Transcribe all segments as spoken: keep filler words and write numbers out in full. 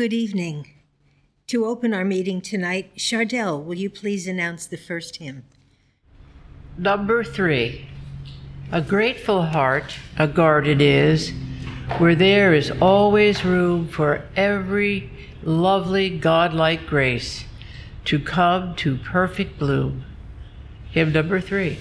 Good evening. To open our meeting tonight, Chardell, will you please announce the first hymn? Number three. A grateful heart, a garden is, where there is always room for every lovely godlike grace to come to perfect bloom. Hymn number three.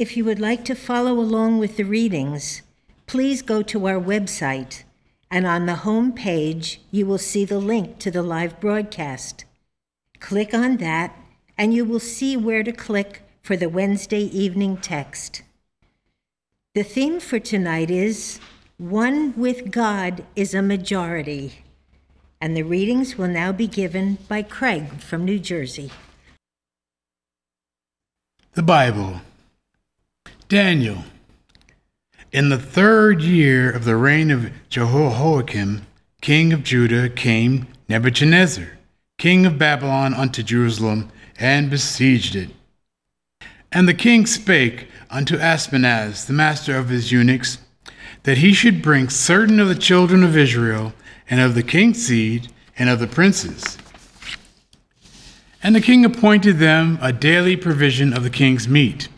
If you would like to follow along with the readings, please go to our website, and on the home page, you will see the link to the live broadcast. Click on that, and you will see where to click for the Wednesday evening text. The theme for tonight is, One with God is a Majority, and the readings will now be given by Craig from New Jersey. The Bible. Daniel. In the third year of the reign of Jehoiakim, king of Judah, came Nebuchadnezzar, king of Babylon, unto Jerusalem, and besieged it. And the king spake unto Aspenaz, the master of his eunuchs, that he should bring certain of the children of Israel, and of the king's seed, and of the princes. And the king appointed them a daily provision of the king's meat,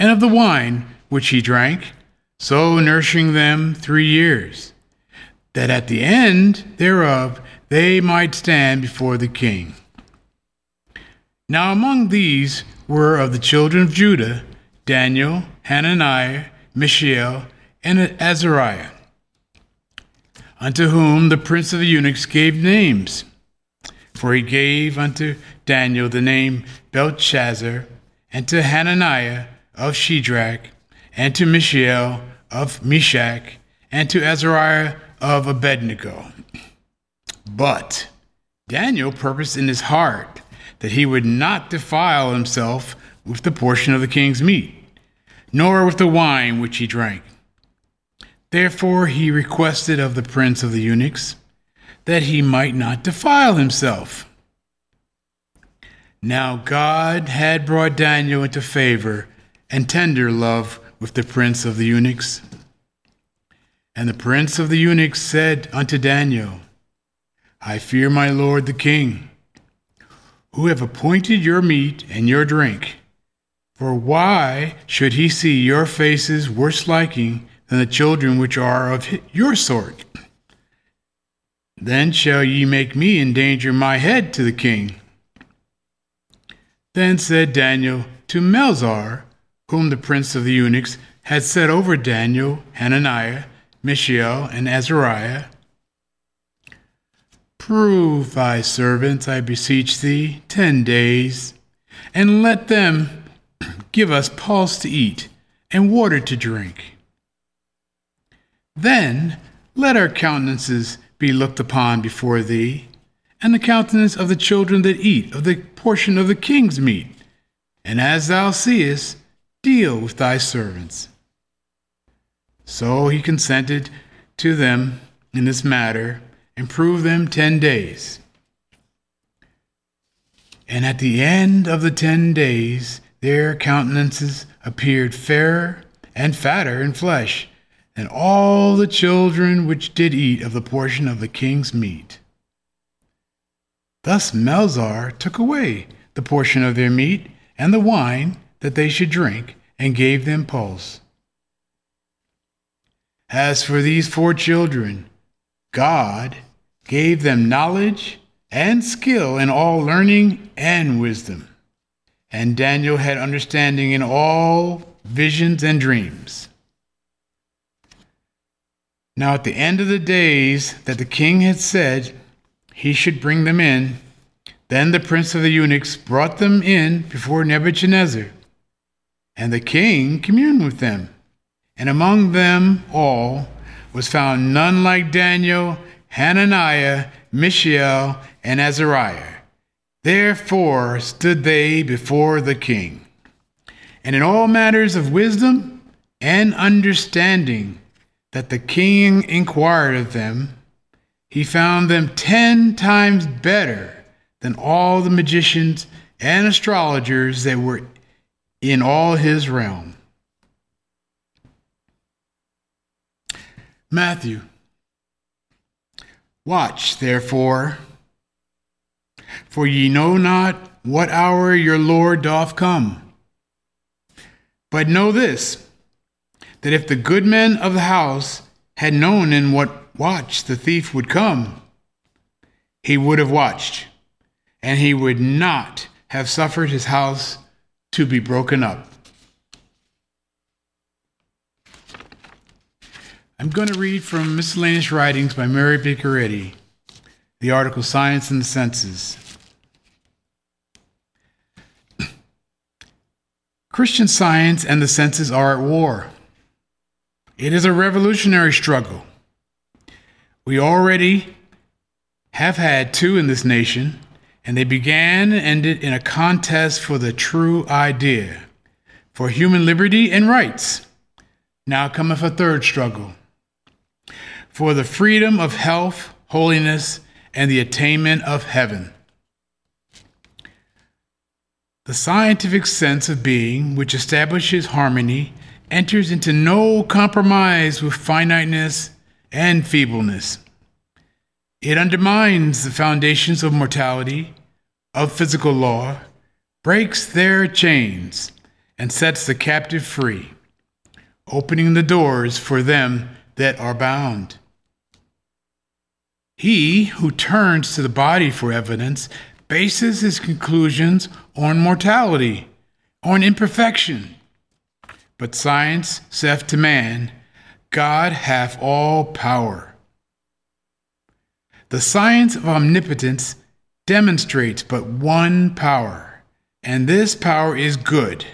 and of the wine which he drank, so nourishing them three years, that at the end thereof they might stand before the king. Now among these were of the children of Judah, Daniel, Hananiah, Mishael, and Azariah, unto whom the prince of the eunuchs gave names. For he gave unto Daniel the name Belshazzar, and to Hananiah of Shadrach, and to Mishael of Meshach, and to Azariah of Abednego. But Daniel purposed in his heart that he would not defile himself with the portion of the king's meat, nor with the wine which he drank. Therefore he requested of the prince of the eunuchs that he might not defile himself. Now God had brought Daniel into favor and tender love with the prince of the eunuchs. And the prince of the eunuchs said unto Daniel, I fear my lord the king, who have appointed your meat and your drink. For why should he see your faces worse liking than the children which are of your sort? Then shall ye make me endanger my head to the king. Then said Daniel to Melzar, whom the prince of the eunuchs had set over Daniel, Hananiah, Mishael, and Azariah, Prove thy servants, I beseech thee, ten days, and let them give us pulse to eat and water to drink. Then let our countenances be looked upon before thee, and the countenance of the children that eat of the portion of the king's meat, and as thou seest, deal with thy servants. So he consented to them in this matter, and proved them ten days. And at the end of the ten days, their countenances appeared fairer and fatter in flesh, than all the children which did eat of the portion of the king's meat. Thus Melzar took away the portion of their meat and the wine that they should drink, and gave them pulse. As for these four children, God gave them knowledge and skill in all learning and wisdom. And Daniel had understanding in all visions and dreams. Now at the end of the days that the king had said he should bring them in, then the prince of the eunuchs brought them in before Nebuchadnezzar. And the king communed with them, and among them all was found none like Daniel, Hananiah, Mishael, and Azariah. Therefore stood they before the king. And in all matters of wisdom and understanding, that the king inquired of them, he found them ten times better than all the magicians and astrologers that were in all his realm. Matthew. Watch, therefore, for ye know not what hour your Lord doth come. But know this, that if the good men of the house had known in what watch the thief would come, he would have watched, and he would not have suffered his house to be broken up. I'm going to read from Miscellaneous Writings by Mary Baker Eddy, the article Science and the Senses. Christian science and the senses are at war. It is a revolutionary struggle. We already have had two in this nation, and they began and ended in a contest for the true idea, for human liberty and rights. Now cometh a third struggle, for the freedom of health, holiness, and the attainment of heaven. The scientific sense of being, which establishes harmony, enters into no compromise with finiteness and feebleness. It undermines the foundations of mortality, of physical law, breaks their chains, and sets the captive free, opening the doors for them that are bound. He who turns to the body for evidence bases his conclusions on mortality, on imperfection. But science saith to man, God hath all power. The science of omnipotence demonstrates but one power, and this power is good,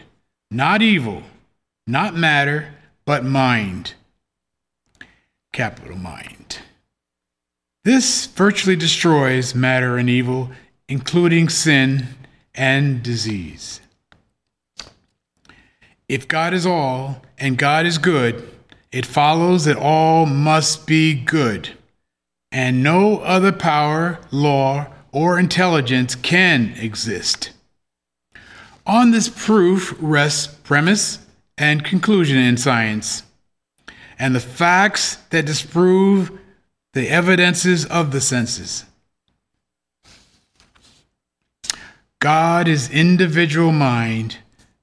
not evil, not matter, but mind. Capital mind. This virtually destroys matter and evil, including sin and disease. If God is all and God is good, it follows that all must be good, and no other power, law, or intelligence can exist. On this proof rests premise and conclusion in science, and the facts that disprove the evidences of the senses, God is individual mind.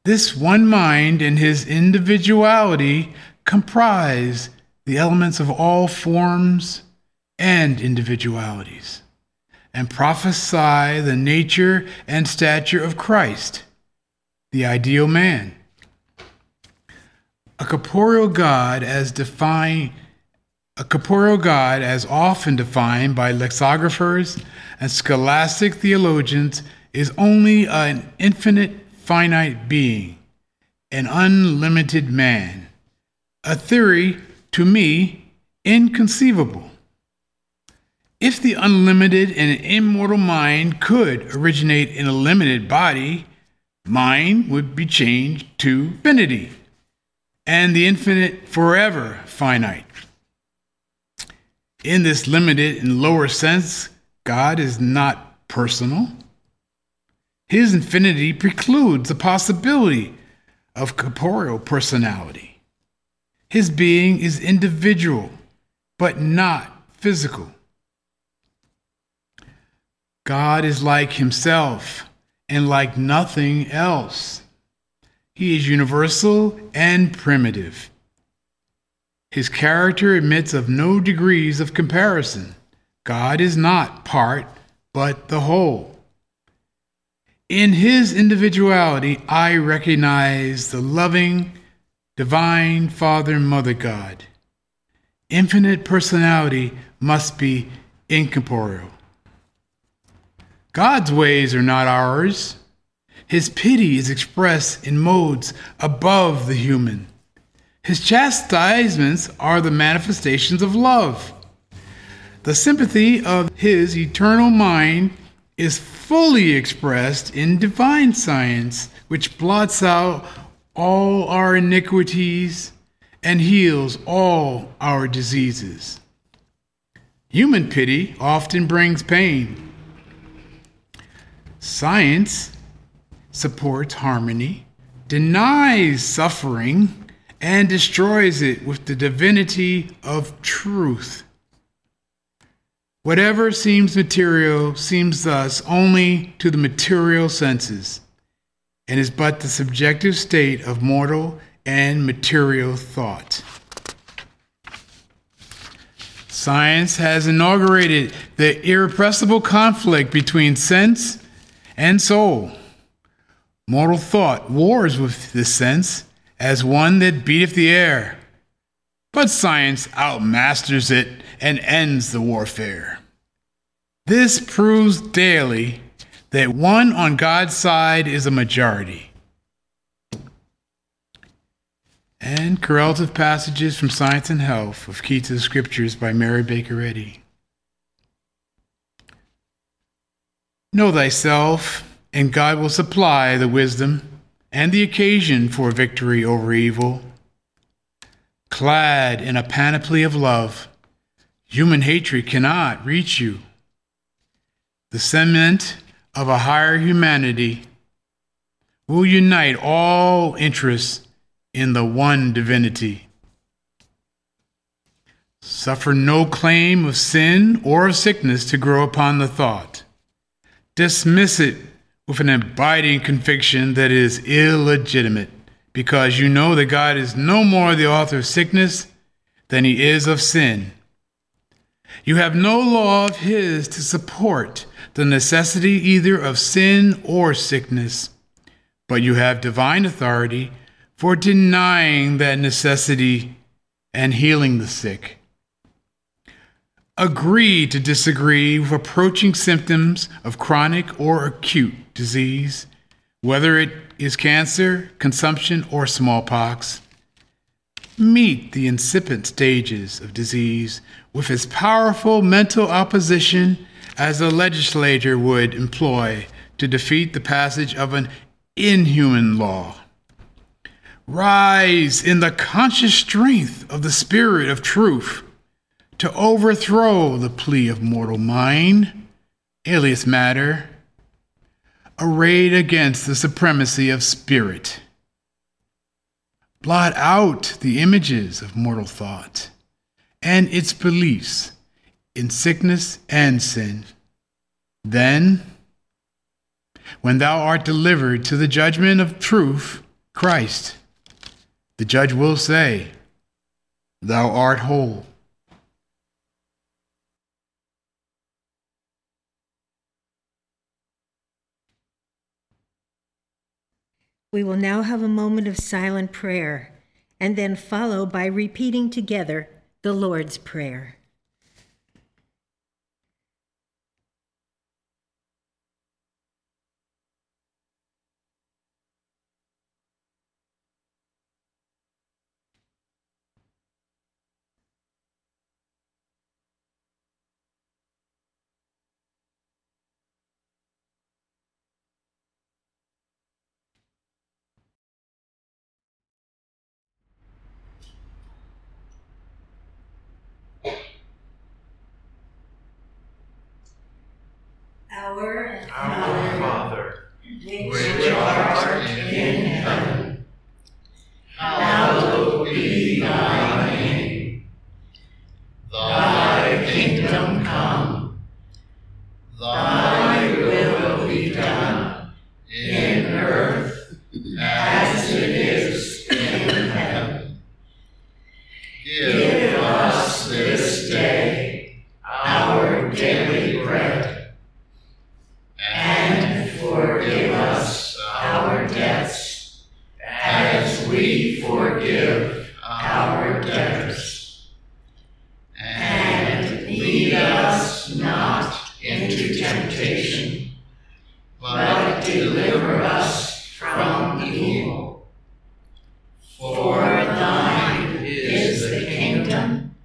This one mind and his individuality comprise the elements of all forms and individualities, and prophesy the nature and stature of Christ, the ideal man. A corporeal God as defined, a corporeal God as often defined by lexicographers and scholastic theologians is only an infinite, finite being, an unlimited man, a theory to me inconceivable. If the unlimited and immortal mind could originate in a limited body, mind would be changed to infinity, and the infinite forever finite. In this limited and lower sense, God is not personal. His infinity precludes the possibility of corporeal personality. His being is individual, but not physical. God is like himself and like nothing else. He is universal and primitive. His character admits of no degrees of comparison. God is not part, but the whole. In his individuality, I recognize the loving, divine Father and Mother God. Infinite personality must be incorporeal. God's ways are not ours. His pity is expressed in modes above the human. His chastisements are the manifestations of love. The sympathy of his eternal mind is fully expressed in divine science, which blots out all our iniquities and heals all our diseases. Human pity often brings pain. Science supports harmony, denies suffering, and destroys it with the divinity of truth. Whatever seems material seems thus only to the material senses, and is but the subjective state of mortal and material thought. Science has inaugurated the irrepressible conflict between sense and soul. Mortal thought wars with this sense as one that beateth the air, but science outmasters it and ends the warfare. This proves daily that one on God's side is a majority. And correlative passages from Science and Health of Key to the Scriptures by Mary Baker Eddy. Know thyself, and God will supply the wisdom and the occasion for victory over evil. Clad in a panoply of love, human hatred cannot reach you. The cement of a higher humanity will unite all interests in the one divinity. Suffer no claim of sin or of sickness to grow upon the thought. Dismiss it with an abiding conviction that it is illegitimate, because you know that God is no more the author of sickness than he is of sin. You have no law of his to support the necessity either of sin or sickness, but you have divine authority for denying that necessity and healing the sick. Agree to disagree with approaching symptoms of chronic or acute disease, whether it is cancer, consumption, or smallpox. Meet the incipient stages of disease with as powerful mental opposition as a legislator would employ to defeat the passage of an inhuman law. Rise in the conscious strength of the Spirit of Truth to overthrow the plea of mortal mind, alias matter, arrayed against the supremacy of spirit. Blot out the images of mortal thought and its beliefs in sickness and sin. Then when thou art delivered to the judgment of truth, Christ, the judge will say, thou art whole. We will now have a moment of silent prayer, and then follow by repeating together the Lord's Prayer. Our Father, which art in heaven, hallowed be thy name. Thy kingdom come, thy will be done, in earth as it is in heaven. Give us this day our daily bread, forgive us our debts, as we forgive our debtors. And lead us not into temptation, but deliver us from evil. For thine is the kingdom,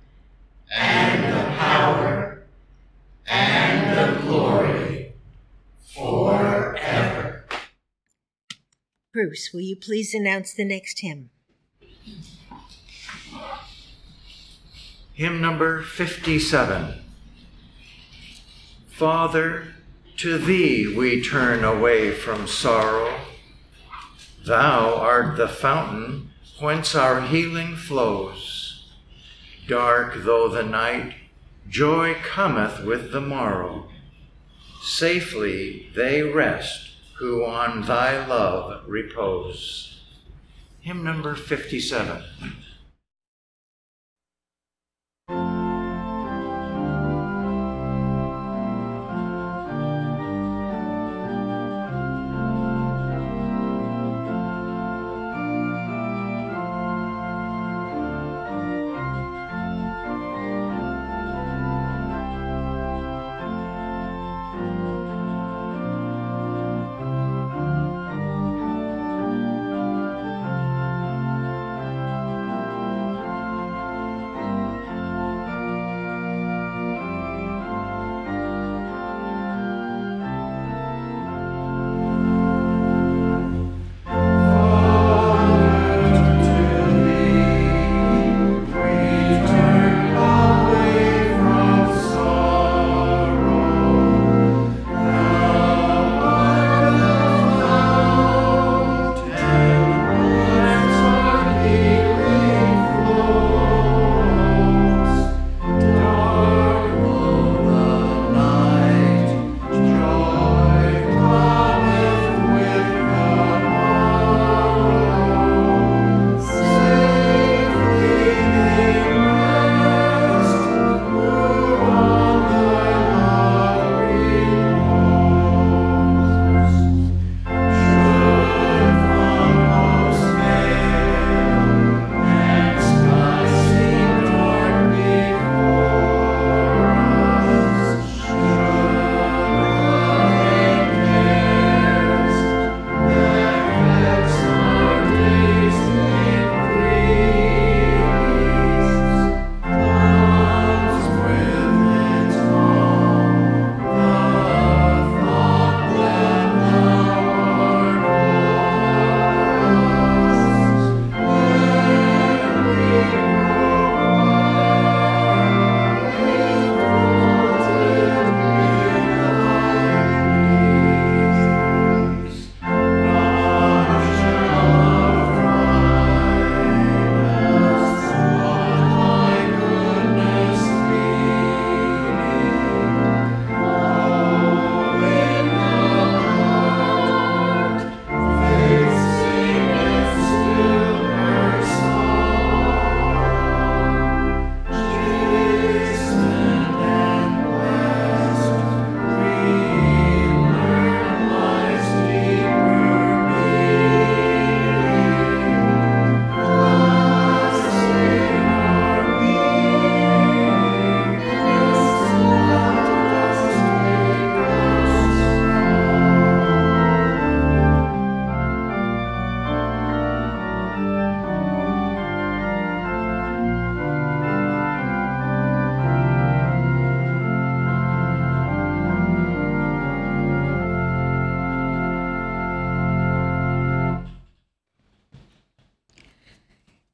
and the power, and the glory, forever. Bruce, will you please announce the next hymn? Hymn number fifty-seven. Father, to thee we turn away from sorrow. Thou art the fountain whence our healing flows. Dark though the night, joy cometh with the morrow. Safely they rest who on thy love repose. Hymn number fifty-seven.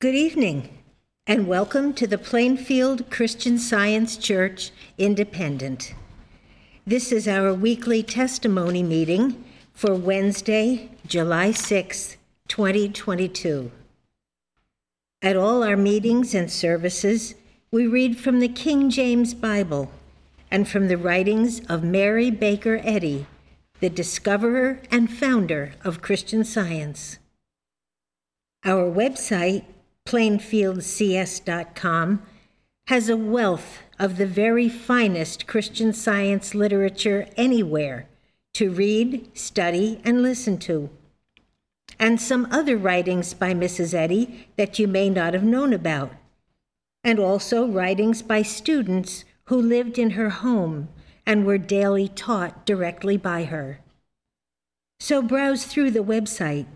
Good evening, and welcome to the Plainfield Christian Science Church Independent. This is our weekly testimony meeting for Wednesday, July sixth, twenty twenty-two. At all our meetings and services, we read from the King James Bible and from the writings of Mary Baker Eddy, the discoverer and founder of Christian Science. Our website, Plainfield C S dot com, has a wealth of the very finest Christian Science literature anywhere to read, study, and listen to, and some other writings by Missus Eddy that you may not have known about, and also writings by students who lived in her home and were daily taught directly by her. So browse through the website.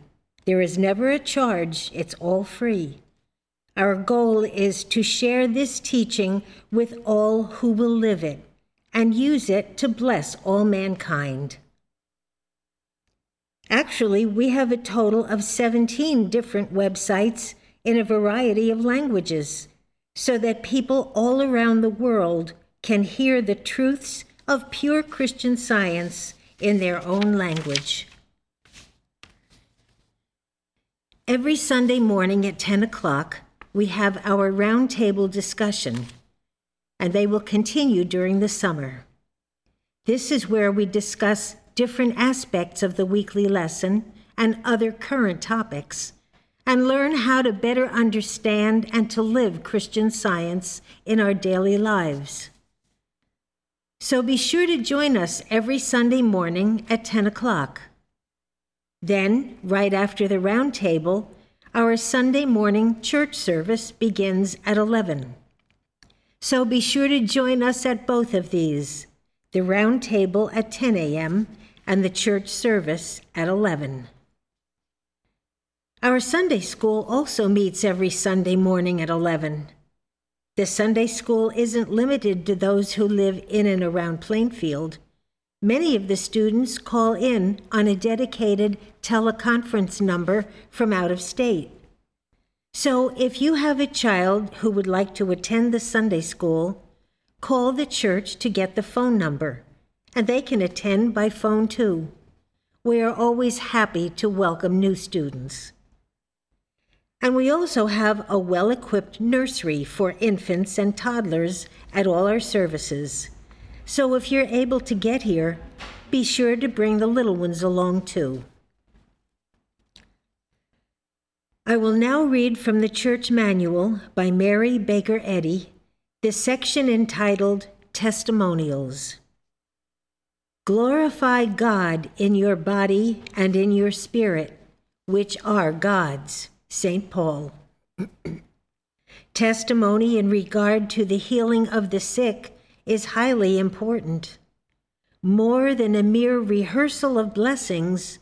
There is never a charge. It's all free. Our goal is to share this teaching with all who will live it and use it to bless all mankind. Actually, we have a total of seventeen different websites in a variety of languages so that people all around the world can hear the truths of pure Christian Science in their own language. Every Sunday morning at ten o'clock, we have our roundtable discussion, and they will continue during the summer. This is where we discuss different aspects of the weekly lesson and other current topics, and learn how to better understand and to live Christian Science in our daily lives. So be sure to join us every Sunday morning at ten o'clock. Then, right after the roundtable, our Sunday morning church service begins at eleven. So be sure to join us at both of these, the round table at ten a.m. and the church service at eleven. Our Sunday school also meets every Sunday morning at eleven. The Sunday school isn't limited to those who live in and around Plainfield. Many of the students call in on a dedicated teleconference number from out of state. So if you have a child who would like to attend the Sunday school, call the church to get the phone number, and they can attend by phone too. We are always happy to welcome new students. And we also have a well-equipped nursery for infants and toddlers at all our services. So if you're able to get here, be sure to bring the little ones along too. I will now read from the Church Manual by Mary Baker Eddy, the section entitled Testimonials. Glorify God in your body and in your spirit, which are God's, Saint Paul. Testimony in regard to the healing of the sick is highly important. More than a mere rehearsal of blessings,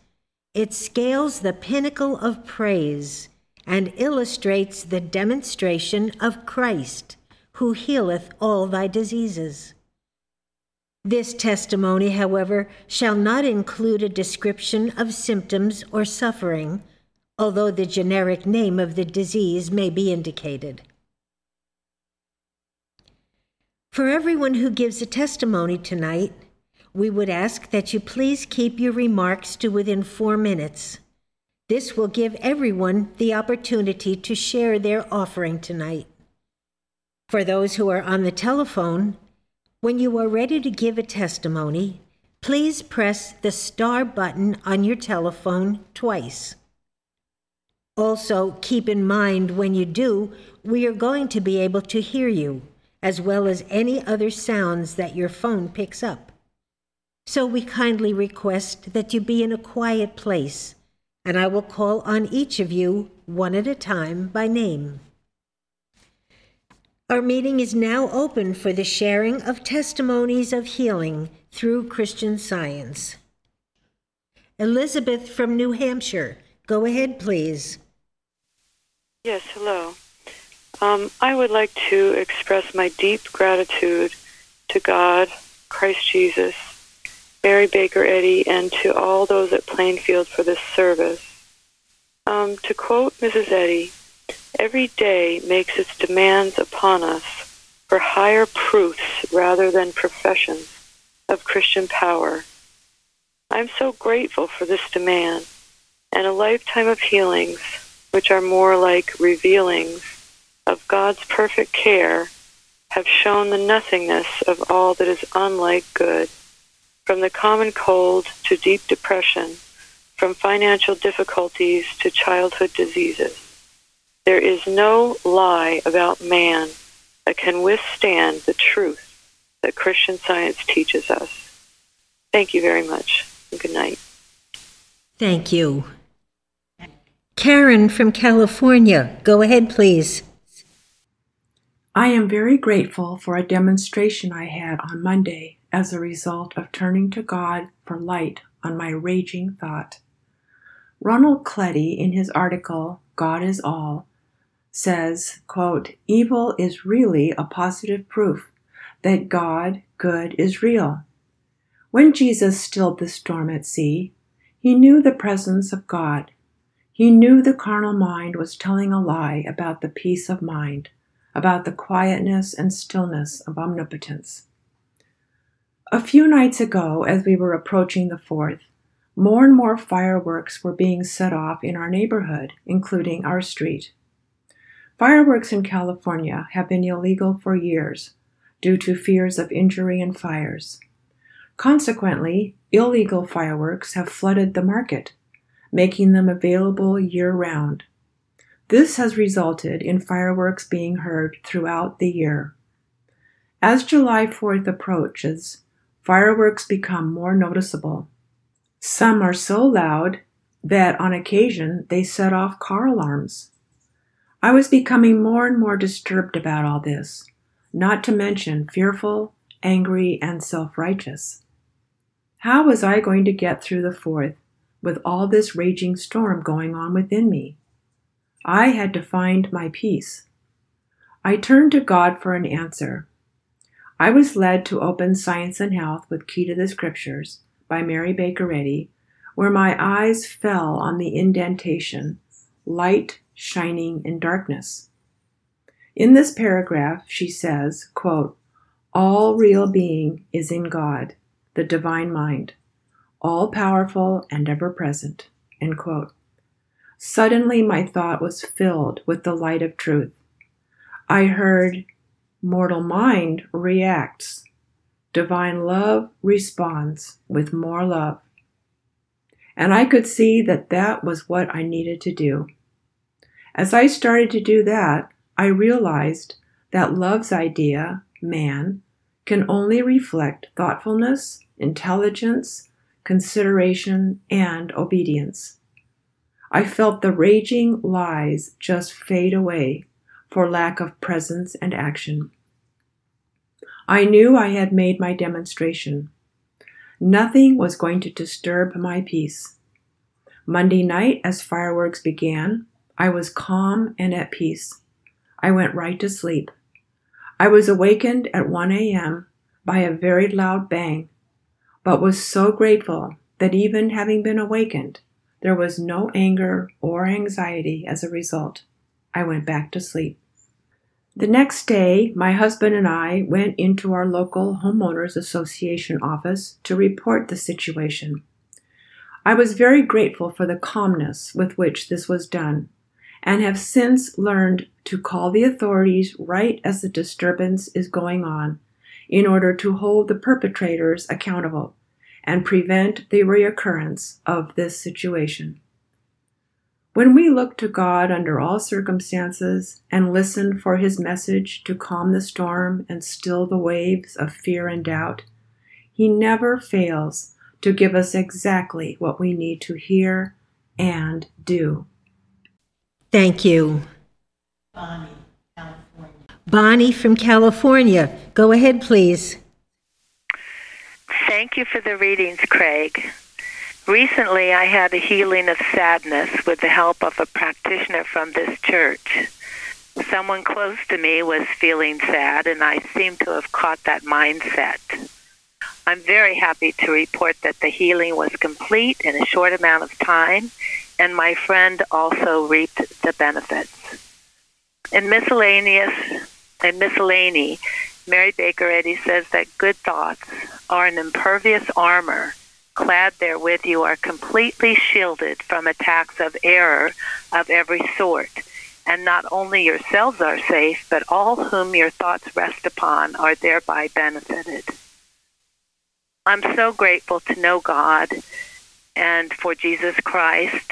it scales the pinnacle of praise and illustrates the demonstration of Christ, who healeth all thy diseases. This testimony, however, shall not include a description of symptoms or suffering, although the generic name of the disease may be indicated. For everyone who gives a testimony tonight, we would ask that you please keep your remarks to within four minutes. This will give everyone the opportunity to share their offering tonight. For those who are on the telephone, when you are ready to give a testimony, please press the star button on your telephone twice. Also, keep in mind when you do, we are going to be able to hear you, as well as any other sounds that your phone picks up. So we kindly request that you be in a quiet place, and I will call on each of you one at a time by name. Our meeting is now open for the sharing of testimonies of healing through Christian Science. Elizabeth from New Hampshire, go ahead, please. Yes, hello. Um, I would like to express my deep gratitude to God, Christ Jesus, Mary Baker Eddy, and to all those at Plainfield for this service. Um, to quote Missus Eddy, every day makes its demands upon us for higher proofs rather than professions of Christian power. I'm so grateful for this demand and a lifetime of healings, which are more like revealings of God's perfect care, have shown the nothingness of all that is unlike good, from the common cold to deep depression, from financial difficulties to childhood diseases. There is no lie about man that can withstand the truth that Christian Science teaches us. Thank you very much, and good night. Thank you. Karen from California, go ahead, please. I am very grateful for a demonstration I had on Monday as a result of turning to God for light on my raging thought. Ronald Cletty, in his article, God is All, says, quote, evil is really a positive proof that God, good, is real. When Jesus stilled the storm at sea, he knew the presence of God. He knew the carnal mind was telling a lie about the peace of mind, about the quietness and stillness of omnipotence. A few nights ago, as we were approaching the fourth, more and more fireworks were being set off in our neighborhood, including our street. Fireworks in California have been illegal for years due to fears of injury and fires. Consequently, illegal fireworks have flooded the market, making them available year-round. This has resulted in fireworks being heard throughout the year. As July fourth approaches, fireworks become more noticeable. Some are so loud that, on occasion, they set off car alarms. I was becoming more and more disturbed about all this, not to mention fearful, angry, and self-righteous. How was I going to get through the fourth with all this raging storm going on within me? I had to find my peace. I turned to God for an answer. I was led to open Science and Health with Key to the Scriptures by Mary Baker Eddy, where my eyes fell on the indentation, light shining in darkness. In this paragraph, she says, quote, all real being is in God, the divine mind, all-powerful and ever-present, end quote. Suddenly my thought was filled with the light of truth. I heard, mortal mind reacts. Divine love responds with more love. And I could see that that was what I needed to do. As I started to do that, I realized that love's idea, man, can only reflect thoughtfulness, intelligence, consideration, and obedience. I felt the raging lies just fade away for lack of presence and action. I knew I had made my demonstration. Nothing was going to disturb my peace. Monday night, as fireworks began, I was calm and at peace. I went right to sleep. I was awakened at one a.m. by a very loud bang, but was so grateful that even having been awakened, there was no anger or anxiety as a result. I went back to sleep. The next day, my husband and I went into our local homeowners association office to report the situation. I was very grateful for the calmness with which this was done, and have since learned to call the authorities right as the disturbance is going on in order to hold the perpetrators accountable and prevent the reoccurrence of this situation. When we look to God under all circumstances and listen for his message to calm the storm and still the waves of fear and doubt, he never fails to give us exactly what we need to hear and do. Thank you. Bonnie, California. Bonnie from California. Go ahead, please. Thank you for the readings, Craig. Recently, I had a healing of sadness with the help of a practitioner from this church. Someone close to me was feeling sad, and I seem to have caught that mindset. I'm very happy to report that the healing was complete in a short amount of time, and my friend also reaped the benefits. In miscellaneous and miscellany, Mary Baker Eddy says that good thoughts are an impervious armor. Clad therewith, you are completely shielded from attacks of error of every sort. And not only yourselves are safe, but all whom your thoughts rest upon are thereby benefited. I'm so grateful to know God and for Jesus Christ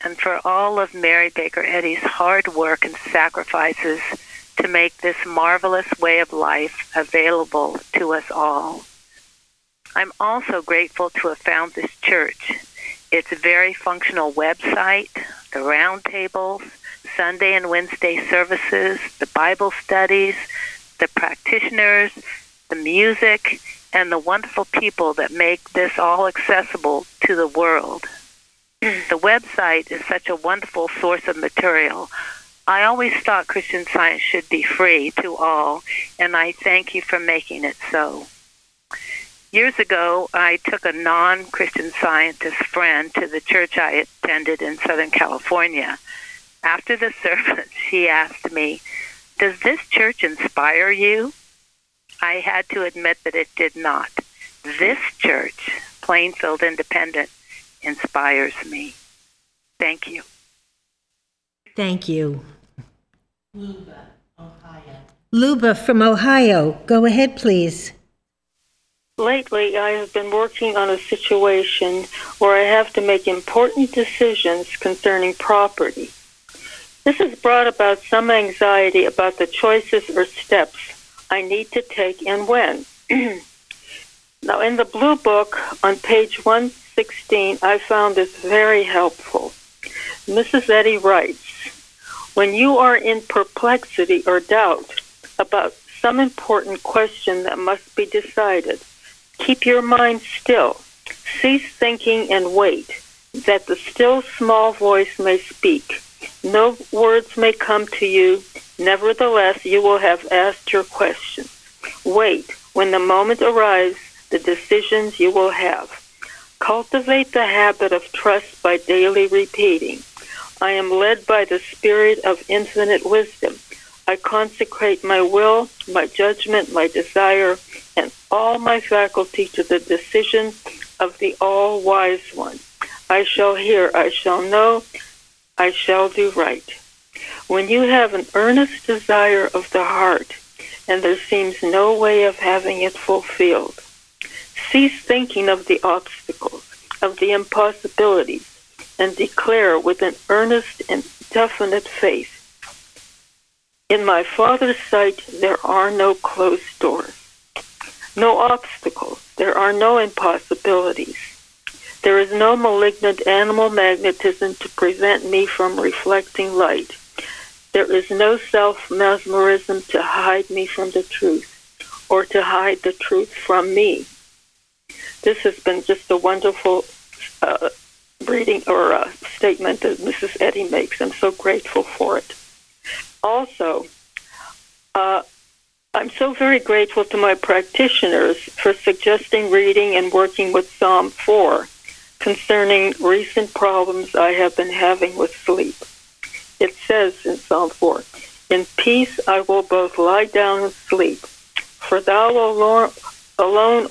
and for all of Mary Baker Eddy's hard work and sacrifices to make this marvelous way of life available to us all. I'm also grateful to have found this church, its very functional website, the roundtables, Sunday and Wednesday services, the Bible studies, the practitioners, the music, and the wonderful people that make this all accessible to the world. The website is such a wonderful source of material. I always thought Christian Science should be free to all, and I thank you for making it so. Years ago, I took a non-Christian Scientist friend to the church I attended in Southern California. After the service, she asked me, "Does this church inspire you?" I had to admit that it did not. This church, Plainfield Independent, inspires me. Thank you. Thank you. Luba, Ohio. Luba from Ohio. Go ahead, please. Lately, I have been working on a situation where I have to make important decisions concerning property. This has brought about some anxiety about the choices or steps I need to take and when. Now, in the Blue Book, on page one sixteen, I found this very helpful. Missus Eddy writes, "When you are in perplexity or doubt about some important question that must be decided, keep your mind still, cease thinking and wait, that the still small voice may speak. No words may come to you. Nevertheless, you will have asked your question. Wait. When the moment arrives, the decisions you will have. Cultivate the habit of trust by daily repeating. I am led by the Spirit of infinite wisdom. I consecrate my will, my judgment, my desire, and all my faculty to the decision of the all-wise one. I shall hear, I shall know, I shall do right. When you have an earnest desire of the heart, and there seems no way of having it fulfilled, cease thinking of the obstacles, of the impossibilities, and declare with an earnest and definite faith, in my Father's sight there are no closed doors, no obstacles, there are no impossibilities. There is no malignant animal magnetism to prevent me from reflecting light. There is no self-mesmerism to hide me from the truth, or to hide the truth from me." This has been just a wonderful uh, reading or uh, statement that Missus Eddy makes. I'm so grateful for it. Also, uh, I'm so very grateful to my practitioners for suggesting reading and working with Psalm four concerning recent problems I have been having with sleep. It says in Psalm four, "In peace I will both lie down and sleep, for thou alone,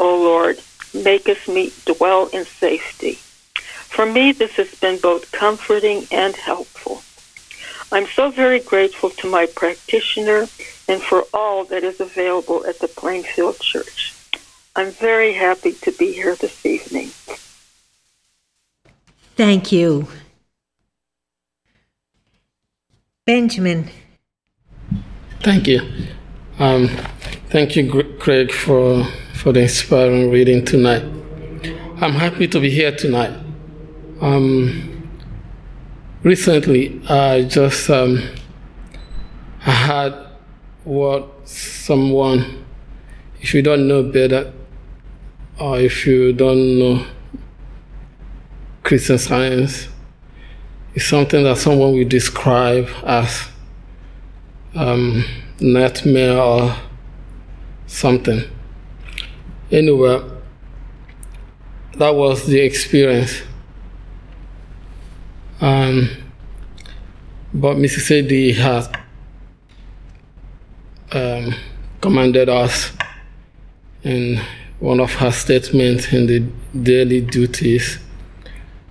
O Lord, makest me dwell in safety." For me, this has been both comforting and helpful. I'm so very grateful to my practitioner and for all that is available at the Plainfield Church. I'm very happy to be here this evening. Thank you. Benjamin. Thank you. Um, thank you, Craig, for, for the inspiring reading tonight. I'm happy to be here tonight. Um, recently, I just um, I had what someone, if you don't know better, or if you don't know Christian Science, is something that someone will describe as um, nightmare or something. Anyway, that was the experience. Um, but Missus Eddy has um, commanded us in one of her statements in the daily duties,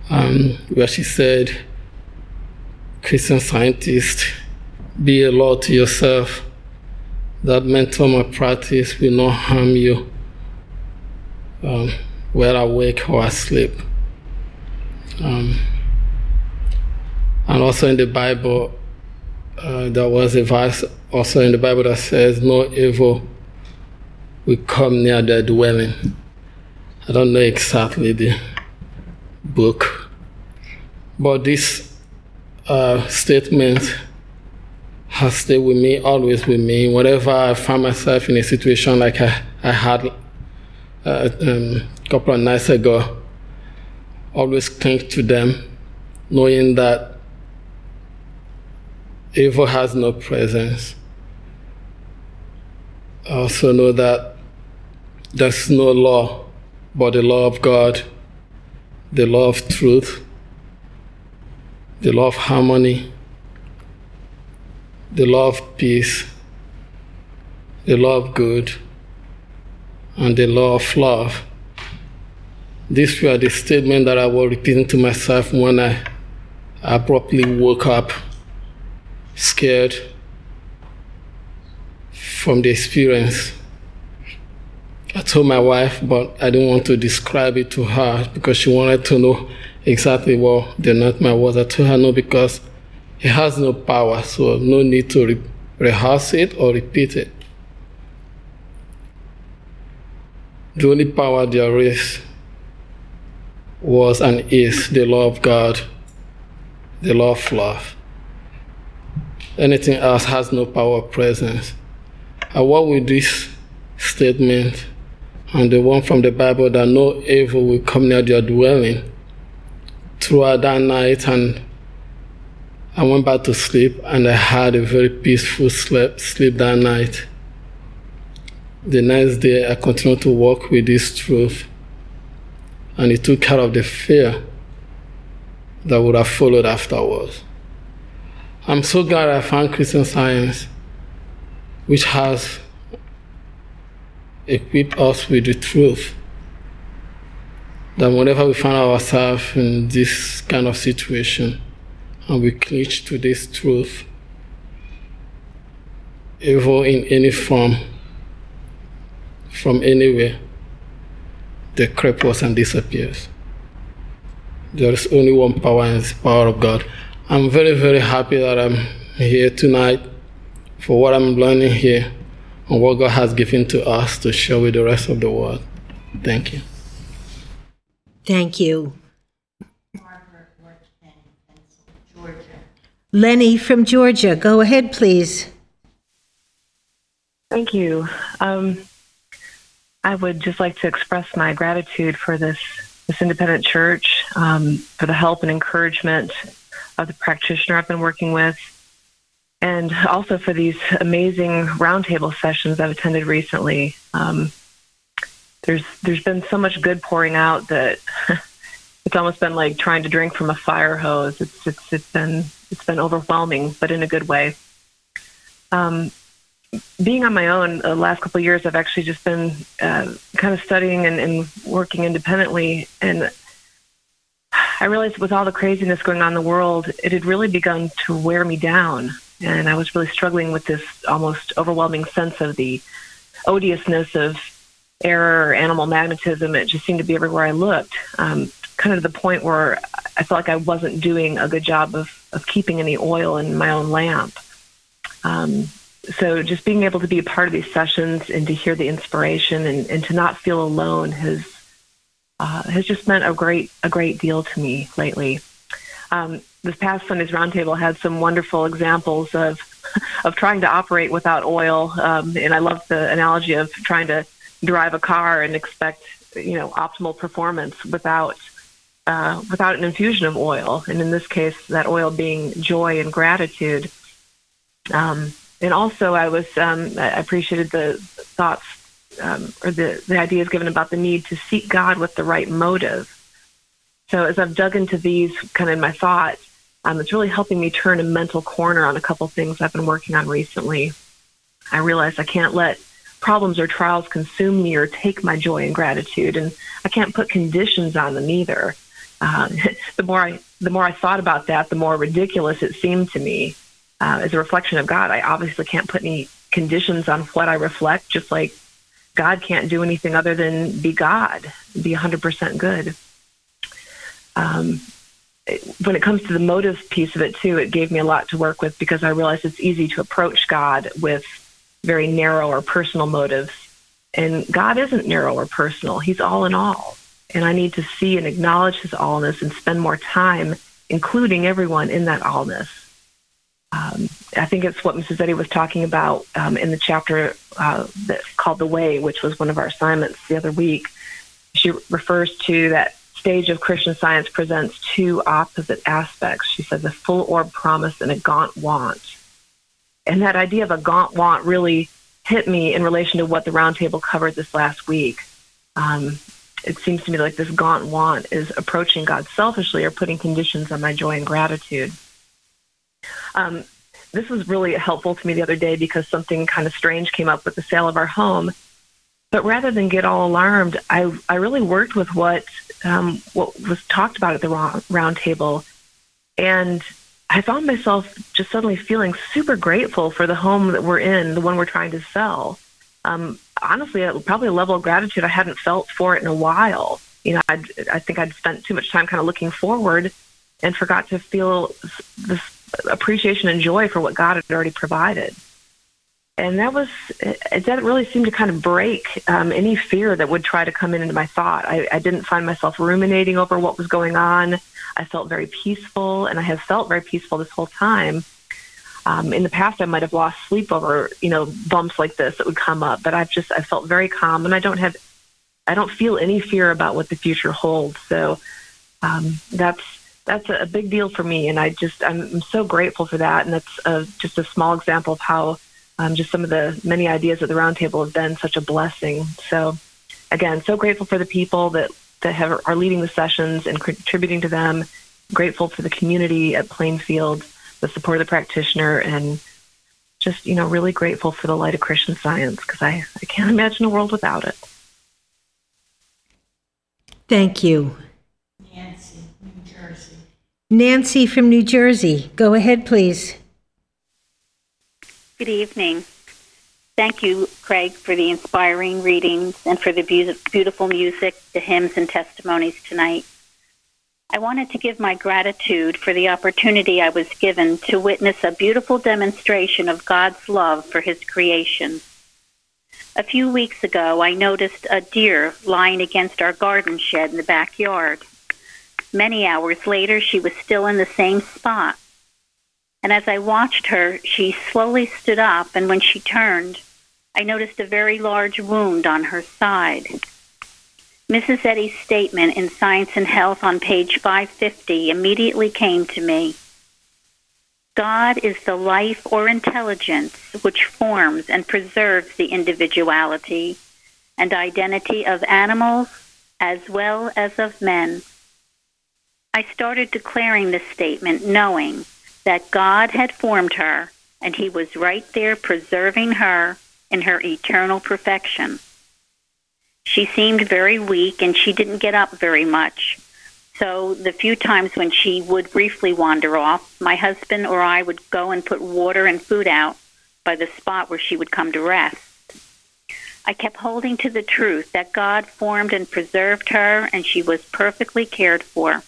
um, where she said, Christian scientist, be a law to yourself, that mental malpractice will not harm you, um, whether awake or asleep. Um, and also in the Bible, uh, there was a verse also in the Bible that says, no evil will come near their dwelling. I don't know exactly the book, but this uh, statement has stayed with me, always with me. Whenever I find myself in a situation like I, I had uh, um, a couple of nights ago, always cling to them, knowing that evil has no presence. I also know that there's no law but the law of God, the law of truth, the law of harmony, the law of peace, the law of good, and the law of love. These were the statements that I was repeating to myself when I abruptly woke up, scared from the experience. I told my wife, but I didn't want to describe it to her because she wanted to know exactly what they're not my words. I told her no, because it has no power, so no need to re- rehearse it or repeat it. The only power there is was and is the law of God, the law of love. Anything else has no power of presence. I work with this statement and the one from the Bible that no evil will come near their dwelling throughout that night, and I went back to sleep, and I had a very peaceful sleep, sleep that night. The next day, I continued to walk with this truth, and it took care of the fear that would have followed afterwards. I'm so glad I found Christian Science, which has equipped us with the truth, that whenever we find ourselves in this kind of situation, and we cling to this truth, evil in any form, from anywhere, decreps us and disappears. There is only one power, and it's the power of God. I'm very, very happy that I'm here tonight for what I'm learning here and what God has given to us to share with the rest of the world. Thank you. Thank you. Lenny from Georgia, go ahead, please. Thank you. Um, I would just like to express my gratitude for this, this independent church, um, for the help and encouragement of the practitioner I've been working with, and also for these amazing roundtable sessions I've attended recently. Um, there's there's been so much good pouring out that it's almost been like trying to drink from a fire hose. It's it's it's been it's been overwhelming, but in a good way. Um, being on my own the last couple of years, I've actually just been uh, kind of studying and, and working independently. And I realized with all the craziness going on in the world, it had really begun to wear me down. And I was really struggling with this almost overwhelming sense of the odiousness of error, animal magnetism. It just seemed to be everywhere I looked, um, kind of to the point where I felt like I wasn't doing a good job of, of keeping any oil in my own lamp. Um, so just being able to be a part of these sessions and to hear the inspiration and, and to not feel alone has uh, has just meant a great a great deal to me lately. Um, this past Sunday's roundtable had some wonderful examples of of trying to operate without oil, um, and I love the analogy of trying to drive a car and expect you know optimal performance without. Uh, without an infusion of oil, and in this case, that oil being joy and gratitude. Um, and also, I was um, I appreciated the thoughts um, or the, the ideas given about the need to seek God with the right motive. So as I've dug into these kind of in my thoughts, um, it's really helping me turn a mental corner on a couple things I've been working on recently. I realized I can't let problems or trials consume me or take my joy and gratitude, and I can't put conditions on them either. Uh, the more I the more I thought about that, the more ridiculous it seemed to me. Uh, as a reflection of God, I obviously can't put any conditions on what I reflect, just like God can't do anything other than be God, be one hundred percent good. Um, when it comes to the motive piece of it, too, it gave me a lot to work with, because I realized it's easy to approach God with very narrow or personal motives. And God isn't narrow or personal. He's all in all. And I need to see and acknowledge his allness and spend more time including everyone in that allness. Um, I think it's what Missus Eddy was talking about um, in the chapter uh, that's called The Way, which was one of our assignments the other week. She refers to that stage of Christian Science presents two opposite aspects. She said the full orb promise and a gaunt want. And that idea of a gaunt want really hit me in relation to what the roundtable covered this last week. Um, it seems to me like this gaunt want is approaching God selfishly or putting conditions on my joy and gratitude. Um, this was really helpful to me the other day because something kind of strange came up with the sale of our home. But rather than get all alarmed, I, I really worked with what um, what was talked about at the round table. And I found myself just suddenly feeling super grateful for the home that we're in, the one we're trying to sell. Um, honestly, probably a level of gratitude I hadn't felt for it in a while. You know, I'd, I think I'd spent too much time kind of looking forward and forgot to feel this appreciation and joy for what God had already provided. And that was, it, that really seemed to kind of break um, any fear that would try to come in into my thought. I, I didn't find myself ruminating over what was going on. I felt very peaceful, and I have felt very peaceful this whole time. Um, in the past, I might have lost sleep over, you know, bumps like this that would come up, but I've just, I felt very calm, and I don't have, I don't feel any fear about what the future holds. So um, that's, that's a big deal for me, and I just, I'm so grateful for that. And that's a, just a small example of how Um, just some of the many ideas at the roundtable have been such a blessing. So, again, so grateful for the people that, that have, are leading the sessions and contributing to them. Grateful for the community at Plainfield, the support of the practitioner, and just, you know, really grateful for the light of Christian Science, because I, I can't imagine a world without it. Thank you. Nancy, New Jersey. Nancy from New Jersey. Go ahead, please. Good evening. Thank you, Craig, for the inspiring readings and for the beautiful music, the hymns and testimonies tonight. I wanted to give my gratitude for the opportunity I was given to witness a beautiful demonstration of God's love for his creation. A few weeks ago, I noticed a deer lying against our garden shed in the backyard. Many hours later, she was still in the same spot. And as I watched her, she slowly stood up, and when she turned, I noticed a very large wound on her side. Missus Eddy's statement in Science and Health on page five fifty immediately came to me. God is the life or intelligence which forms and preserves the individuality and identity of animals as well as of men. I started declaring this statement knowing that God had formed her, and he was right there preserving her in her eternal perfection. She seemed very weak, and she didn't get up very much. So the few times when she would briefly wander off, my husband or I would go and put water and food out by the spot where she would come to rest. I kept holding to the truth that God formed and preserved her, and she was perfectly cared for.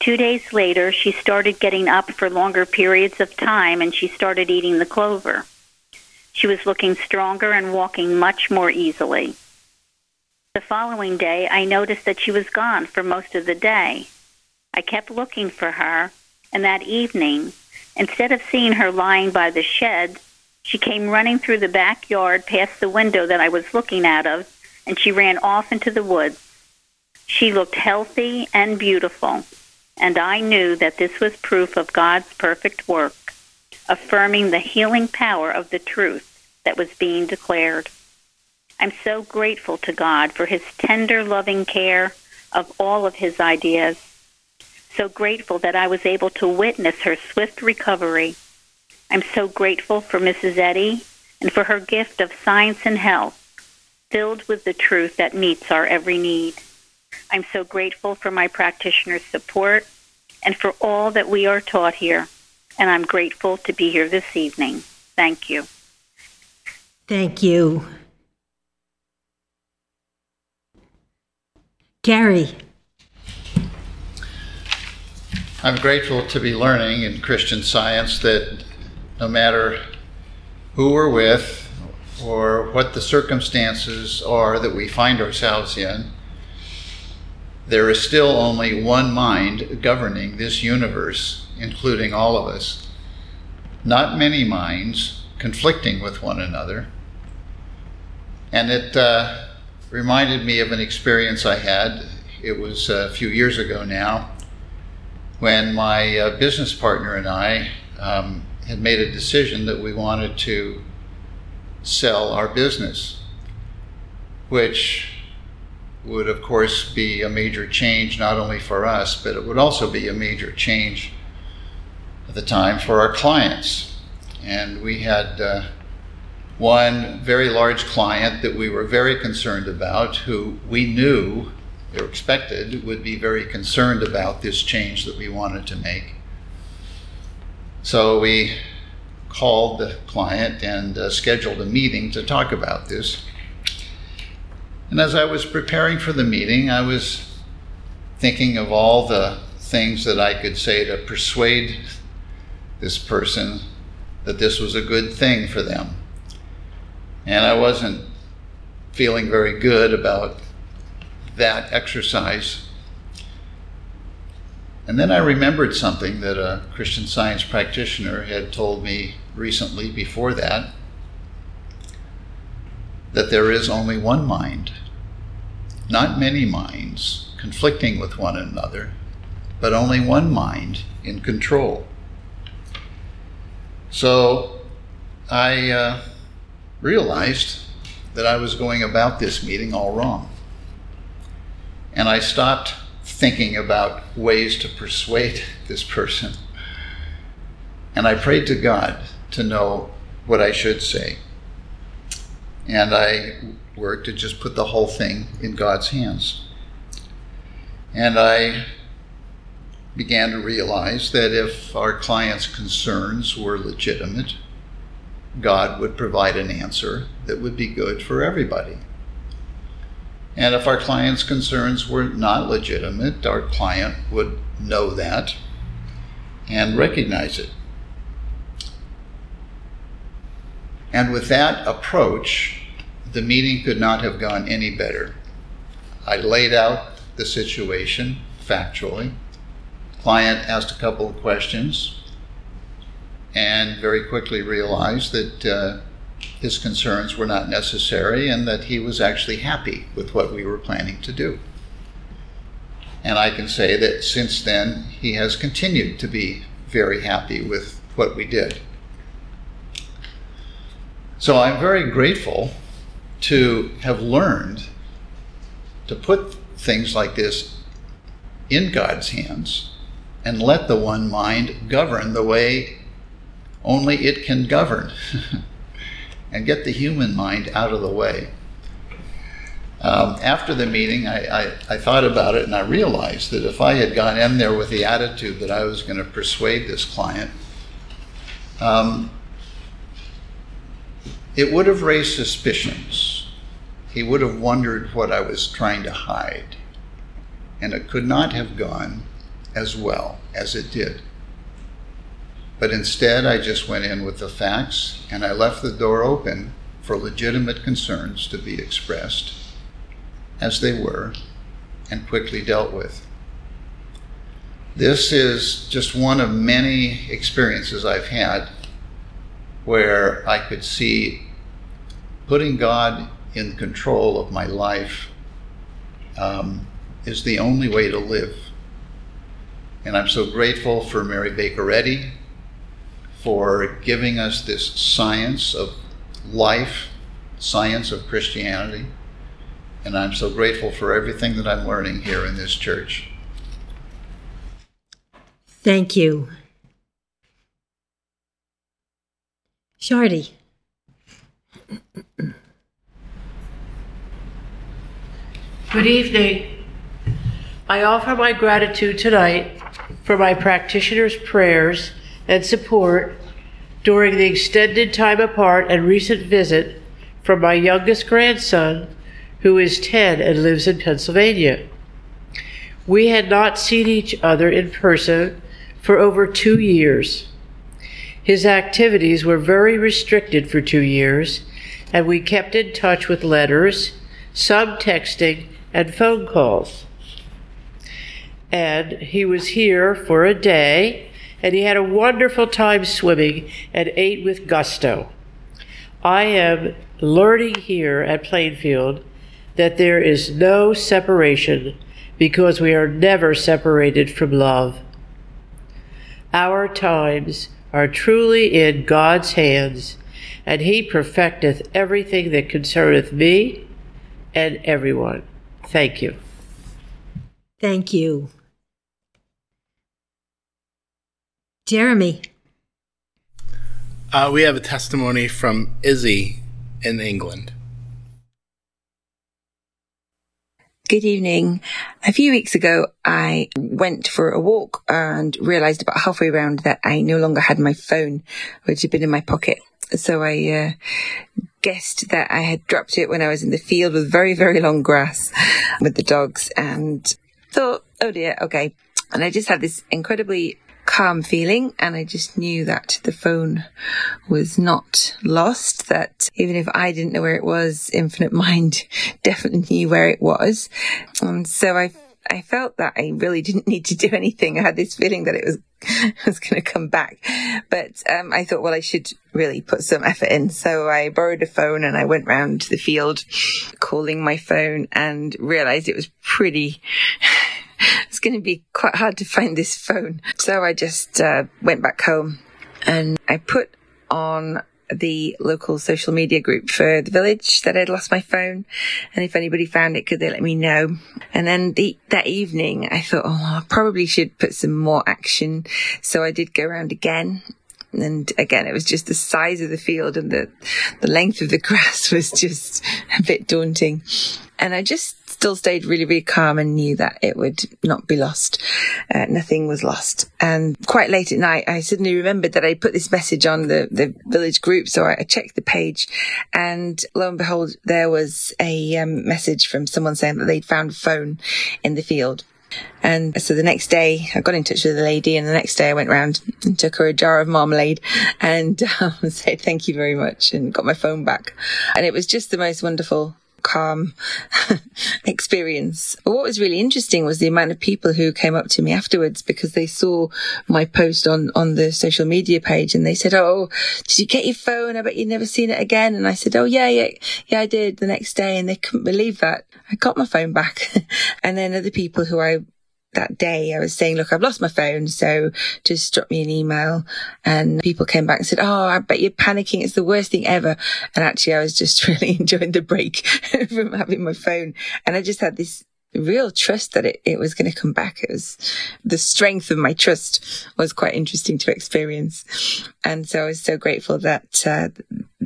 Two days later, she started getting up for longer periods of time, and she started eating the clover. She was looking stronger and walking much more easily. The following day, I noticed that she was gone for most of the day. I kept looking for her, and that evening, instead of seeing her lying by the shed, she came running through the backyard past the window that I was looking out of, and she ran off into the woods. She looked healthy and beautiful. And I knew that this was proof of God's perfect work, affirming the healing power of the truth that was being declared. I'm so grateful to God for his tender, loving care of all of his ideas. So grateful that I was able to witness her swift recovery. I'm so grateful for Missus Eddy and for her gift of science and health, filled with the truth that meets our every need. I'm so grateful for my practitioner's support and for all that we are taught here, and I'm grateful to be here this evening. Thank you. Thank you. Gary. I'm grateful to be learning in Christian Science that no matter who we're with or what the circumstances are that we find ourselves in, there is still only one mind governing this universe, including all of us. Not many minds conflicting with one another. And it uh, reminded me of an experience I had. It was a few years ago now, when my uh, business partner and I um, had made a decision that we wanted to sell our business, which would of course be a major change not only for us, but it would also be a major change at the time for our clients. And we had uh, one very large client that we were very concerned about, who we knew or expected would be very concerned about this change that we wanted to make. So we called the client and uh, scheduled a meeting to talk about this. And as I was preparing for the meeting, I was thinking of all the things that I could say to persuade this person that this was a good thing for them. And I wasn't feeling very good about that exercise. And then I remembered something that a Christian Science practitioner had told me recently before that, that there is only one mind, not many minds conflicting with one another, but only one mind in control. So I uh, realized that I was going about this meeting all wrong. And I stopped thinking about ways to persuade this person. And I prayed to God to know what I should say. And I worked to just put the whole thing in God's hands. And I began to realize that if our client's concerns were legitimate, God would provide an answer that would be good for everybody. And if our client's concerns were not legitimate, our client would know that and recognize it. And with that approach, the meeting could not have gone any better. I laid out the situation factually. Client asked a couple of questions and very quickly realized that uh, his concerns were not necessary and that he was actually happy with what we were planning to do. And I can say that since then, he has continued to be very happy with what we did. So I'm very grateful to have learned to put things like this in God's hands and let the one mind govern the way only it can govern and get the human mind out of the way. Um, after the meeting, I, I, I thought about it and I realized that if I had gone in there with the attitude that I was going to persuade this client, um, it would have raised suspicions. He would have wondered what I was trying to hide. And it could not have gone as well as it did. But instead, I just went in with the facts, and I left the door open for legitimate concerns to be expressed, as they were, and quickly dealt with. This is just one of many experiences I've had where I could see putting God in control of my life um, is the only way to live. And I'm so grateful for Mary Baker Eddy for giving us this science of life, science of Christianity. And I'm so grateful for everything that I'm learning here in this church. Thank you. Shardy. Good evening. I offer my gratitude tonight for my practitioners' prayers and support during the extended time apart and recent visit from my youngest grandson, who is ten and lives in Pennsylvania. We had not seen each other in person for over two years. His activities were very restricted for two years, and we kept in touch with letters, some texting, and phone calls. And he was here for a day, and he had a wonderful time swimming and ate with gusto. I am learning here at Plainfield that there is no separation, because we are never separated from love. Our times are truly in God's hands, and he perfecteth everything that concerneth me and everyone. Thank you. Thank you. Jeremy. Uh, we have a testimony from Izzy in England. Good evening. A few weeks ago, I went for a walk and realized about halfway around that I no longer had my phone, which had been in my pocket. So I uh, guessed that I had dropped it when I was in the field with very, very long grass with the dogs, and thought, oh dear, okay. And I just had this incredibly calm feeling, and I just knew that the phone was not lost, that even if I didn't know where it was, Infinite Mind definitely knew where it was. And so I I felt that I really didn't need to do anything. I had this feeling that it was was going to come back. But um, I thought, well, I should really put some effort in. So I borrowed a phone and I went round the field calling my phone, and realised it was pretty... it's going to be quite hard to find this phone. So I just uh, went back home, and I put on the local social media group for the village that I'd lost my phone, and if anybody found it, could they let me know? And then the, that evening I thought, oh, I probably should put some more action. So I did go around again. And again, it was just the size of the field and the, the length of the grass was just a bit daunting. And I just still stayed really, really calm and knew that it would not be lost. Uh, nothing was lost. And quite late at night, I suddenly remembered that I put this message on the, the village group. So I, I checked the page, and lo and behold, there was a um, message from someone saying that they'd found a phone in the field. And so the next day I got in touch with the lady, and the next day I went round and took her a jar of marmalade and um, said thank you very much and got my phone back. And it was just the most wonderful, calm experience. But what was really interesting was the amount of people who came up to me afterwards, because they saw my post on, on the social media page, and they said, oh, did you get your phone? I bet you've never seen it again. And I said, oh, yeah, yeah, yeah, I did the next day. And they couldn't believe that I got my phone back. And then other people who I, that day I was saying, look, I've lost my phone, so just drop me an email. And people came back and said, oh, I bet you're panicking, it's the worst thing ever. And actually I was just really enjoying the break from having my phone, and I just had this real trust that it, it was going to come back. It was the strength of my trust was quite interesting to experience. And so I was so grateful that uh,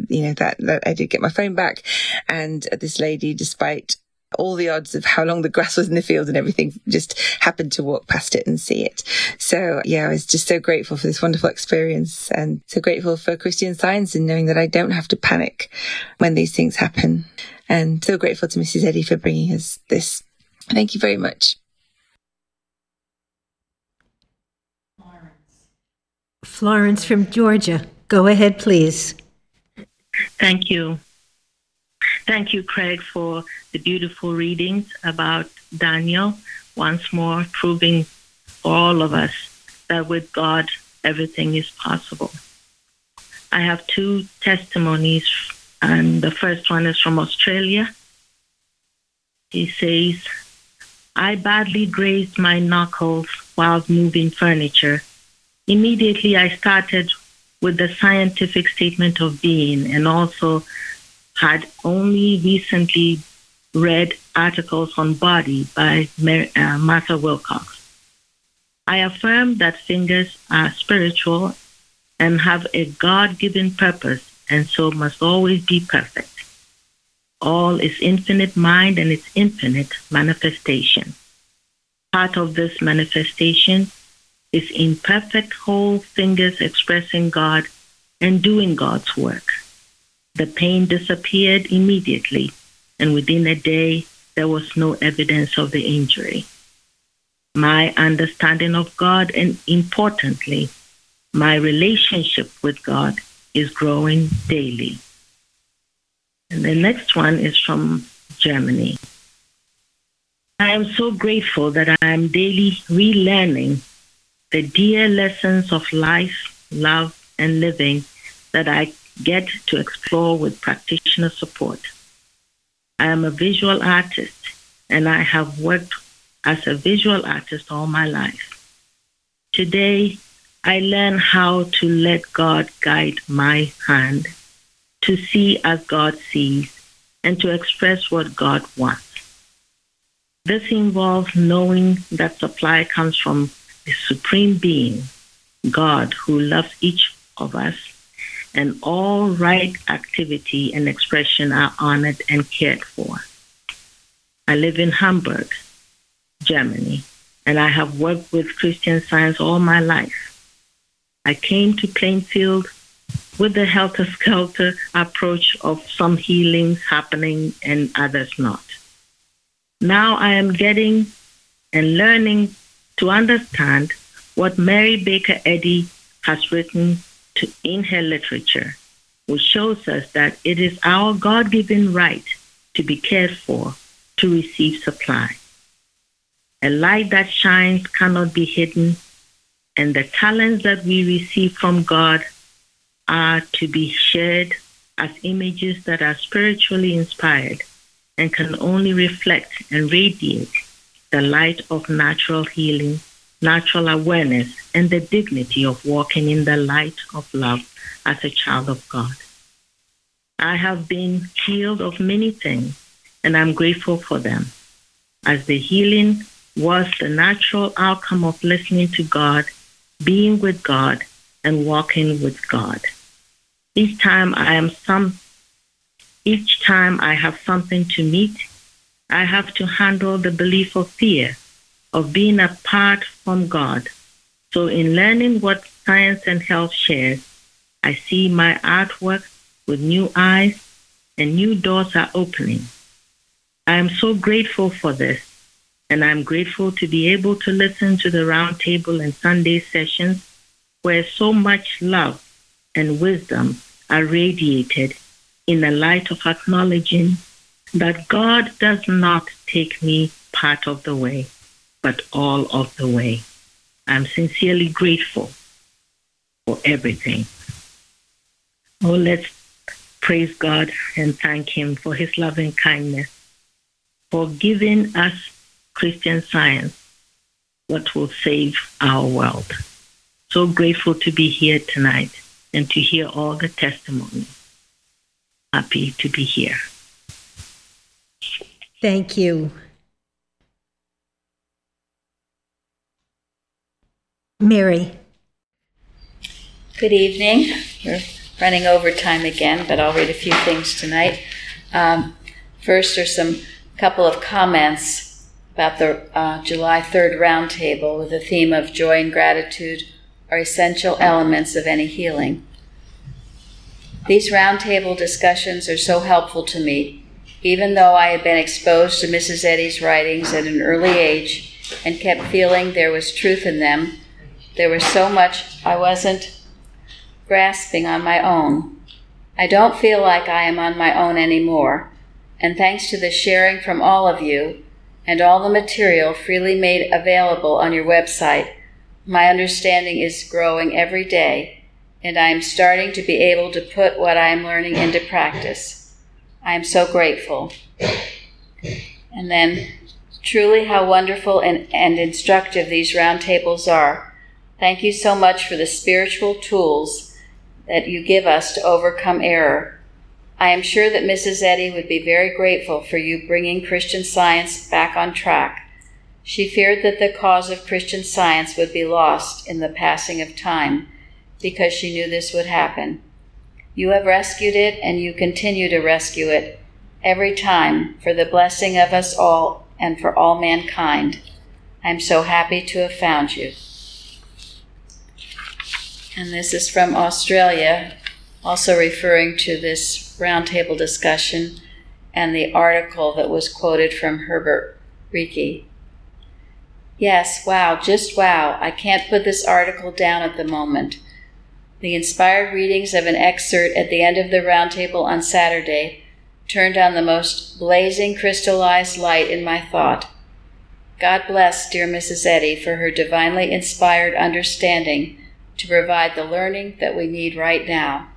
you know that, that I did get my phone back. And this lady, despite all the odds of how long the grass was in the field and everything, just happened to walk past it and see it. So yeah, I was just so grateful for this wonderful experience, and so grateful for Christian Science and knowing that I don't have to panic when these things happen. And so grateful to Missus Eddy for bringing us this. Thank you very much. Florence. Florence from Georgia. Go ahead, please. Thank you. Thank you, Craig, for the beautiful readings about Daniel, once more proving for all of us that with God, everything is possible. I have two testimonies, and the first one is from Australia. He says, I badly grazed my knuckles while moving furniture. Immediately, I started with the scientific statement of being, and also had only recently read articles on body by Mary, uh, Martha Wilcox. I affirm that fingers are spiritual and have a God-given purpose and so must always be perfect. All is infinite mind and its infinite manifestation. Part of this manifestation is imperfect whole fingers expressing God and doing God's work. The pain disappeared immediately, and within a day there was no evidence of the injury. My understanding of God, and importantly, my relationship with God, is growing daily. And the next one is from Germany. I am so grateful that I am daily relearning the dear lessons of life, love, and living that I get to explore with practitioner support. I am a visual artist, and I have worked as a visual artist all my life. Today, I learn how to let God guide my hand, to see as God sees, and to express what God wants. This involves knowing that supply comes from the Supreme Being, God, who loves each of us, and all right activity and expression are honored and cared for. I live in Hamburg, Germany, and I have worked with Christian Science all my life. I came to Plainfield with the helter-skelter approach of some healings happening and others not. Now I am getting and learning to understand what Mary Baker Eddy has written to, in her literature, which shows us that it is our God-given right to be cared for, to receive supply. A light that shines cannot be hidden, and the talents that we receive from God are to be shared as images that are spiritually inspired and can only reflect and radiate the light of natural healing, natural awareness, and the dignity of walking in the light of love as a child of God. I have been healed of many things, and I'm grateful for them, as the healing was the natural outcome of listening to God, being with God, and walking with God. Each time I am some, each time I have something to meet, I have to handle the belief of fear, of being apart from God. So in learning what science and health shares, I see my artwork with new eyes, and new doors are opening. I am so grateful for this, and I'm grateful to be able to listen to the roundtable and Sunday sessions where so much love and wisdom are radiated in the light of acknowledging that God does not take me part of the way, but all of the way. I'm sincerely grateful for everything. Oh, let's praise God and thank Him for His loving kindness, for giving us Christian Science, what will save our world. So grateful to be here tonight and to hear all the testimony. Happy to be here. Thank you. Mary. Good evening. We're running over time again, but I'll read a few things tonight. Um, first, there's some couple of comments about the uh, July third roundtable with the theme of joy and gratitude are essential elements of any healing. These roundtable discussions are so helpful to me. Even though I had been exposed to Missus Eddy's writings at an early age and kept feeling there was truth in them, there was so much I wasn't grasping on my own. I don't feel like I am on my own anymore, and thanks to the sharing from all of you and all the material freely made available on your website, my understanding is growing every day, and I am starting to be able to put what I am learning into practice. I am so grateful. And then, truly how wonderful and, and instructive these roundtables are. Thank you so much for the spiritual tools that you give us to overcome error. I am sure that Missus Eddy would be very grateful for you bringing Christian Science back on track. She feared that the cause of Christian Science would be lost in the passing of time because she knew this would happen. You have rescued it, and you continue to rescue it every time for the blessing of us all and for all mankind. I'm so happy to have found you. And this is from Australia, also referring to this roundtable discussion and the article that was quoted from Herbert Ricci. Yes, wow, just wow. I can't put this article down at the moment. The inspired readings of an excerpt at the end of the roundtable on Saturday turned on the most blazing crystallized light in my thought. God bless dear Missus Eddy for her divinely inspired understanding to provide the learning that we need right now.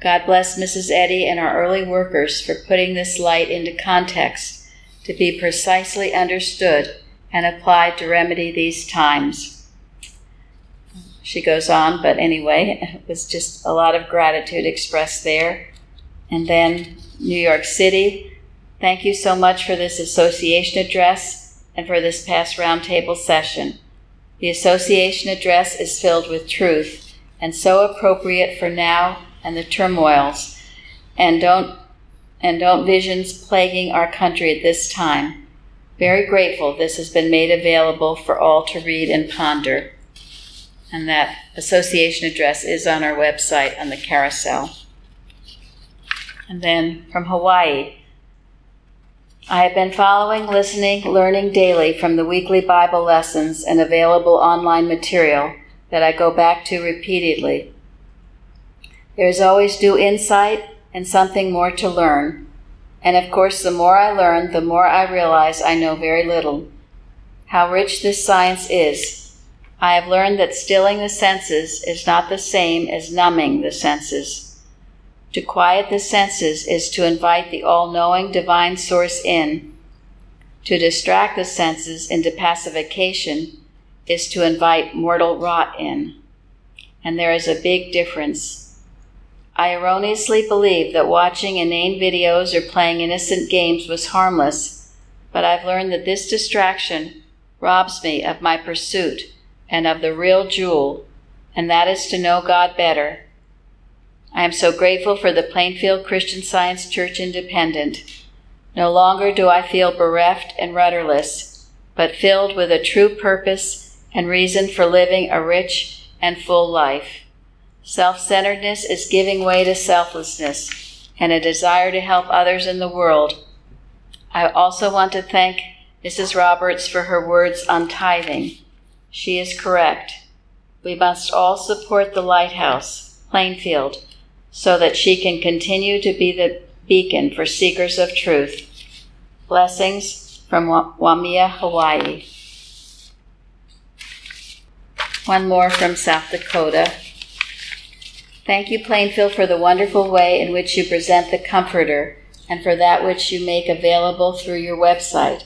God bless Missus Eddy and our early workers for putting this light into context to be precisely understood and applied to remedy these times. She goes on, but anyway, it was just a lot of gratitude expressed there. And then New York City, thank you so much for this association address and for this past roundtable session. The association address is filled with truth and so appropriate for now and the turmoils and don't and don't visions plaguing our country at this time. Very grateful this has been made available for all to read and ponder. And that association address is on our website on the carousel. And then from Hawaii, I have been following, listening, learning daily from the weekly Bible lessons and available online material that I go back to repeatedly. There is always new insight and something more to learn. And of course, the more I learn, the more I realize I know very little. How rich this science is. I have learned that stilling the senses is not the same as numbing the senses. To quiet the senses is to invite the all-knowing divine source in. To distract the senses into pacification is to invite mortal rot in. And there is a big difference. I erroneously believed that watching inane videos or playing innocent games was harmless, but I've learned that this distraction robs me of my pursuit and of the real jewel, and that is to know God better. I am so grateful for the Plainfield Christian Science Church Independent. No longer do I feel bereft and rudderless, but filled with a true purpose and reason for living a rich and full life. Self-centeredness is giving way to selflessness and a desire to help others in the world. I also want to thank Missus Roberts for her words on tithing. She is correct. We must all support the Lighthouse, Plainfield, so that she can continue to be the beacon for seekers of truth. Blessings from Waimea, Hawaii. One more from South Dakota. Thank you, Plainfield, for the wonderful way in which you present the Comforter and for that which you make available through your website.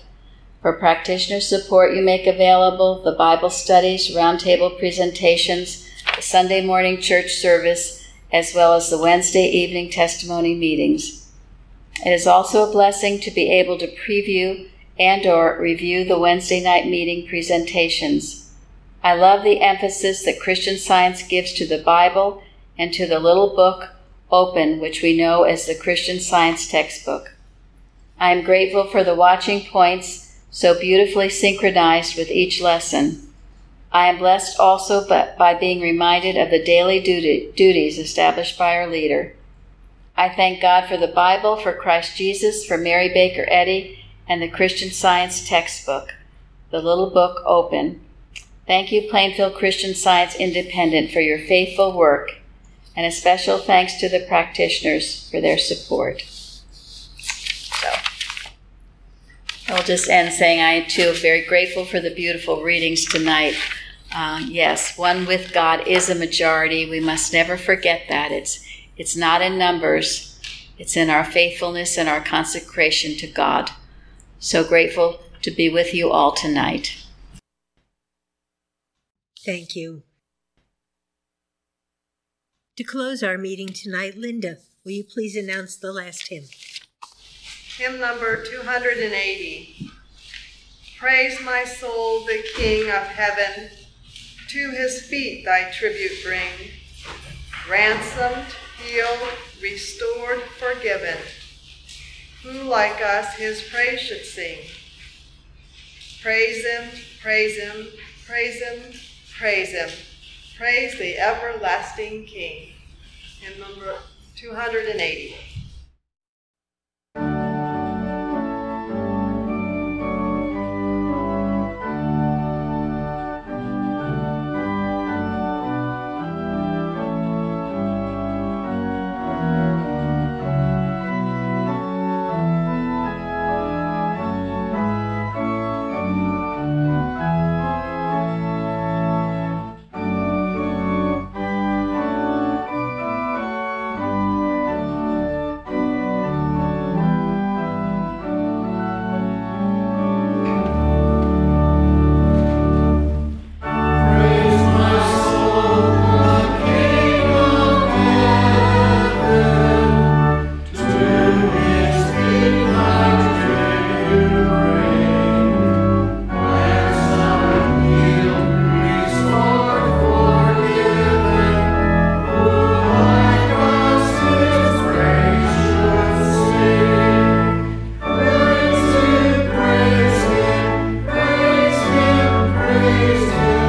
For practitioner support you make available, the Bible studies, roundtable presentations, the Sunday morning church service, as well as the Wednesday evening testimony meetings. It is also a blessing to be able to preview and or review the Wednesday night meeting presentations. I love the emphasis that Christian Science gives to the Bible and to the little book, Open, which we know as the Christian Science textbook. I am grateful for the watching points so beautifully synchronized with each lesson. I am blessed also by being reminded of the daily duty, duties established by our leader. I thank God for the Bible, for Christ Jesus, for Mary Baker Eddy, and the Christian Science textbook, the little book Open. Thank you, Plainfield Christian Science Independent, for your faithful work, and a special thanks to the practitioners for their support. So, I'll just end saying I, too, am very grateful for the beautiful readings tonight. Um, yes, one with God is a majority. We must never forget that. It's it's not in numbers. It's in our faithfulness and our consecration to God. So grateful to be with you all tonight. Thank you. To close our meeting tonight, Linda, will you please announce the last hymn? Hymn number two hundred eighty. Praise my soul, the King of heaven. To his feet thy tribute bring. Ransomed, healed, restored, forgiven, who like us his praise should sing. Praise him, praise him, praise him, praise him. Praise the everlasting King. Hymn number two hundred eighty. Praise him.